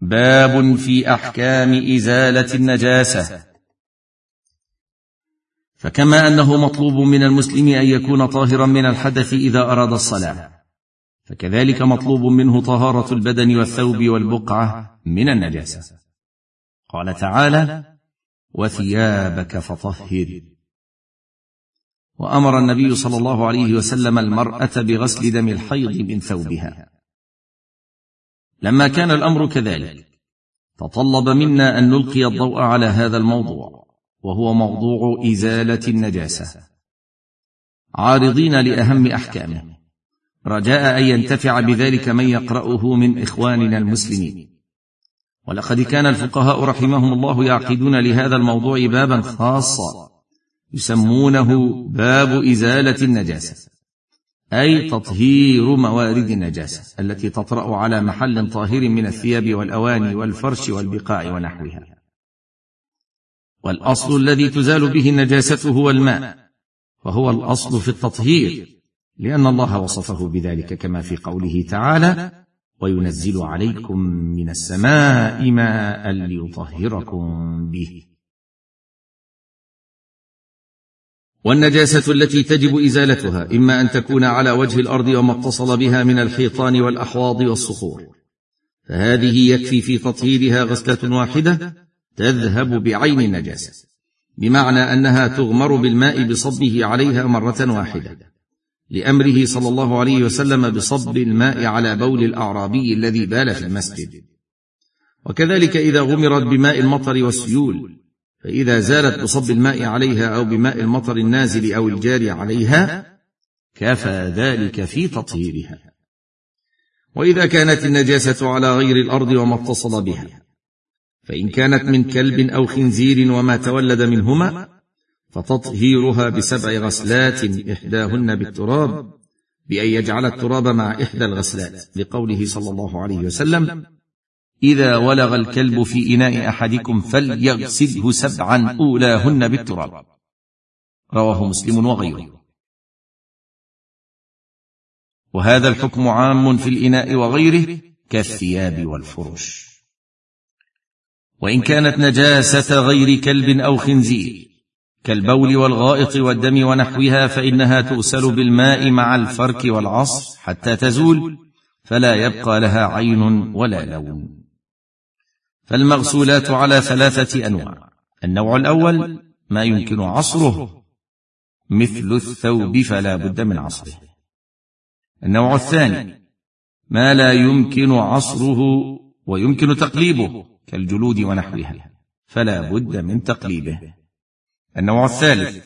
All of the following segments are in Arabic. باب في أحكام إزالة النجاسة. فكما أنه مطلوب من المسلم أن يكون طاهرا من الحدث إذا أراد الصلاة، فكذلك مطلوب منه طهارة البدن والثوب والبقعة من النجاسة. قال تعالى: وثيابك فطهر. وأمر النبي صلى الله عليه وسلم المرأة بغسل دم الحيض من ثوبها. لما كان الأمر كذلك، تطلب منا أن نلقي الضوء على هذا الموضوع، وهو موضوع إزالة النجاسة، عارضين لأهم أحكامه، رجاء أن ينتفع بذلك من يقرأه من إخواننا المسلمين. ولقد كان الفقهاء رحمهم الله يعقدون لهذا الموضوع بابا خاصا يسمونه باب إزالة النجاسة، أي تطهير موارد النجاسة التي تطرأ على محل طاهر من الثياب والأواني والفرش والبقاع ونحوها. والأصل الذي تزال به النجاسة هو الماء، وهو الأصل في التطهير، لأن الله وصفه بذلك كما في قوله تعالى: وينزل عليكم من السماء ماء ليطهركم به. والنجاسة التي تجب إزالتها إما أن تكون على وجه الأرض وما اتصل بها من الحيطان والأحواض والصخور، فهذه يكفي في تطهيرها غسلة واحدة تذهب بعين النجاسة، بمعنى أنها تغمر بالماء بصبه عليها مرة واحدة، لأمره صلى الله عليه وسلم بصب الماء على بول الأعرابي الذي بال في المسجد. وكذلك إذا غمرت بماء المطر والسيول، فإذا زالت بصب الماء عليها أو بماء المطر النازل أو الجاري عليها كفى ذلك في تطهيرها. وإذا كانت النجاسة على غير الأرض وما اتصل بها، فإن كانت من كلب أو خنزير وما تولد منهما، فتطهيرها بسبع غسلات، إحداهن بالتراب، بأن يجعل التراب مع إحدى الغسلات، لقوله صلى الله عليه وسلم: إذا ولغ الكلب في إناء أحدكم فليغسله سبعا أولاهن بالتراب. رواه مسلم وغيره. وهذا الحكم عام في الإناء وغيره كالثياب والفرش. وإن كانت نجاسة غير كلب أو خنزير كالبول والغائط والدم ونحوها، فإنها تغسل بالماء مع الفرك والعصر حتى تزول، فلا يبقى لها عين ولا لون. فالمغسولات على ثلاثة أنواع: النوع الأول ما يمكن عصره، مثل الثوب فلا بد من عصره. النوع الثاني ما لا يمكن عصره ويمكن تقليبه، كالجلود ونحوها، فلا بد من تقليبه. النوع الثالث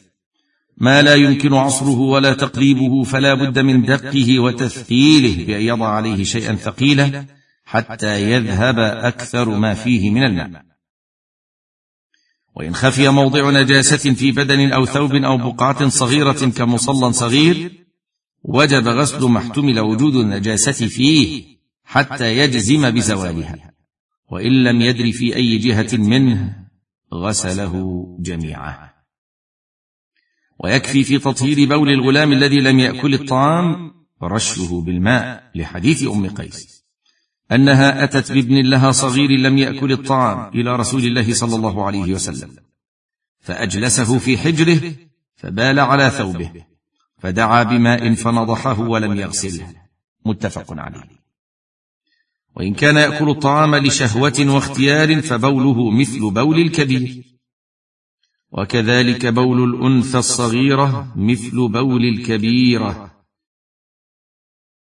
ما لا يمكن عصره ولا تقليبه، فلا بد من دقه وتثقيله، بأن يضع عليه شيئا ثقيلا حتى يذهب أكثر ما فيه من الماء. وإن خفي موضع نجاسة في بدن أو ثوب أو بقعة صغيرة كمصلى صغير، وجب غسل ما احتمل وجود النجاسة فيه حتى يجزم بزوالها، وإن لم يدر في أي جهة منه غسله جميعا. ويكفي في تطهير بول الغلام الذي لم يأكل الطعام رشه بالماء، لحديث أم قيس أنها أتت بابن لها صغير لم يأكل الطعام إلى رسول الله صلى الله عليه وسلم، فأجلسه في حجره فبال على ثوبه، فدعا بماء فنضحه ولم يغسله، متفق عليه. وإن كان يأكل الطعام لشهوة واختيار، فبوله مثل بول الكبير، وكذلك بول الأنثى الصغيرة مثل بول الكبيرة،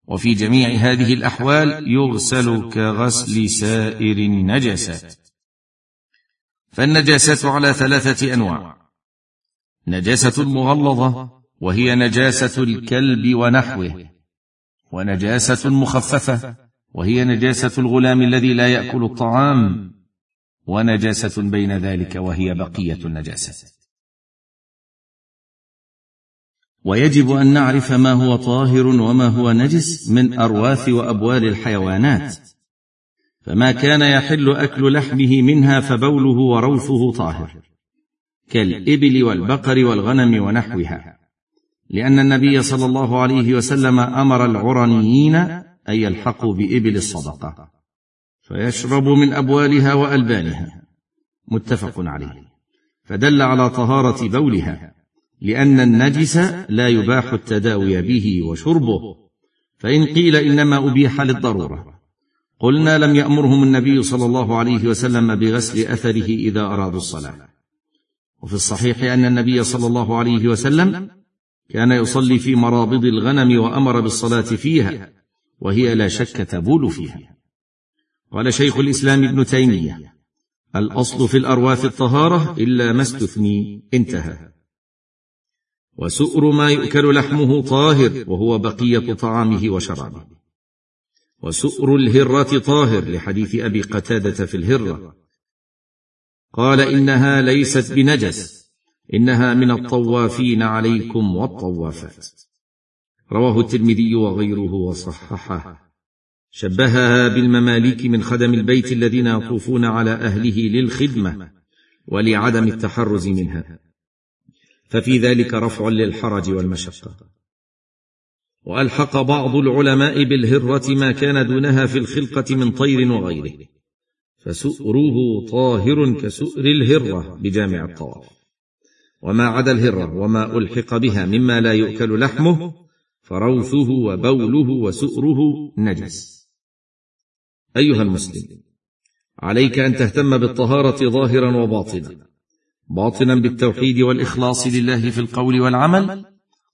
وفي جميع هذه الأحوال يغسل كغسل سائر النجاسات. فالنجاسة على ثلاثة أنواع: نجاسة مغلظة، وهي نجاسة الكلب ونحوه، ونجاسة مخففة، وهي نجاسة الغلام الذي لا يأكل الطعام، ونجاسة بين ذلك، وهي بقية النجاسة. ويجب أن نعرف ما هو طاهر وما هو نجس من أرواث وأبوال الحيوانات، فما كان يحل أكل لحمه منها فبوله وروثه طاهر، كالإبل والبقر والغنم ونحوها، لأن النبي صلى الله عليه وسلم أمر العرنيين أن يلحقوا بإبل الصدقة، فيشرب من أبوالها وألبانها، متفق عليه. فدل على طهارة بولها، لأن النجس لا يباح التداوي به وشربه. فإن قيل إنما أبيح للضرورة، قلنا لم يأمرهم النبي صلى الله عليه وسلم بغسل أثره إذا أرادوا الصلاة. وفي الصحيح أن النبي صلى الله عليه وسلم كان يصلي في مرابض الغنم وأمر بالصلاة فيها، وهي لا شك تبول فيها. قال شيخ الإسلام ابن تيمية: الأصل في الأرواث الطهارة إلا ما استثني، انتهى. وسؤر ما يؤكل لحمه طاهر، وهو بقية طعامه وشرابه. وسؤر الهرة طاهر، لحديث أبي قتادة في الهرة قال: إنها ليست بنجس، إنها من الطوافين عليكم والطوافات. رواه الترمذي وغيره وصححه. شبهها بالمماليك من خدم البيت الذين يطوفون على أهله للخدمة ولعدم التحرز منها، ففي ذلك رفع للحرج والمشقة. وألحق بعض العلماء بالهرة ما كان دونها في الخلقة من طير وغيره، فسؤره طاهر كسؤر الهرة بجامع الطواف. وما عدا الهرة وما ألحق بها مما لا يؤكل لحمه فروثه وبوله وسؤره نجس. أيها المسلم، عليك أن تهتم بالطهارة ظاهرا وباطنا، باطنا بالتوحيد والإخلاص لله في القول والعمل،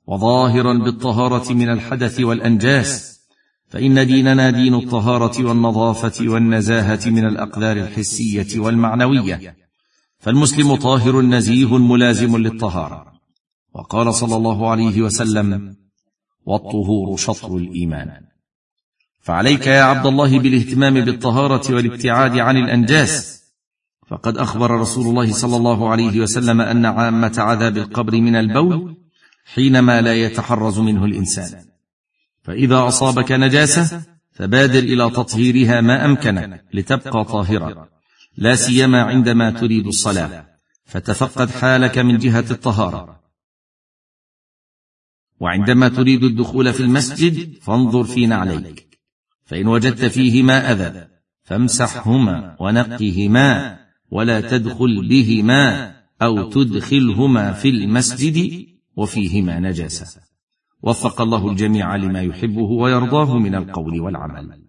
وظاهرا بالطهارة من الحدث والأنجاس، فإن ديننا دين الطهارة والنظافة والنزاهة من الأقدار الحسية والمعنوية، فالمسلم طاهر نزيه ملازم للطهارة. وقال صلى الله عليه وسلم: والطهور شطر الإيمان. فعليك يا عبد الله بالاهتمام بالطهارة والابتعاد عن الأنجاس، فقد أخبر رسول الله صلى الله عليه وسلم أن عامة عذاب القبر من البول حينما لا يتحرز منه الإنسان. فإذا أصابك نجاسة فبادر إلى تطهيرها ما أمكنك لتبقى طاهرا، لا سيما عندما تريد الصلاة، فتفقد حالك من جهة الطهارة. وعندما تريد الدخول في المسجد فانظر في نعليك، فإن وجدت فيهما أذى فامسحهما ونقهما، ولا تدخل بهما أو تدخلهما في المسجد وفيهما نجاسة. وفق الله الجميع لما يحبه ويرضاه من القول والعمل.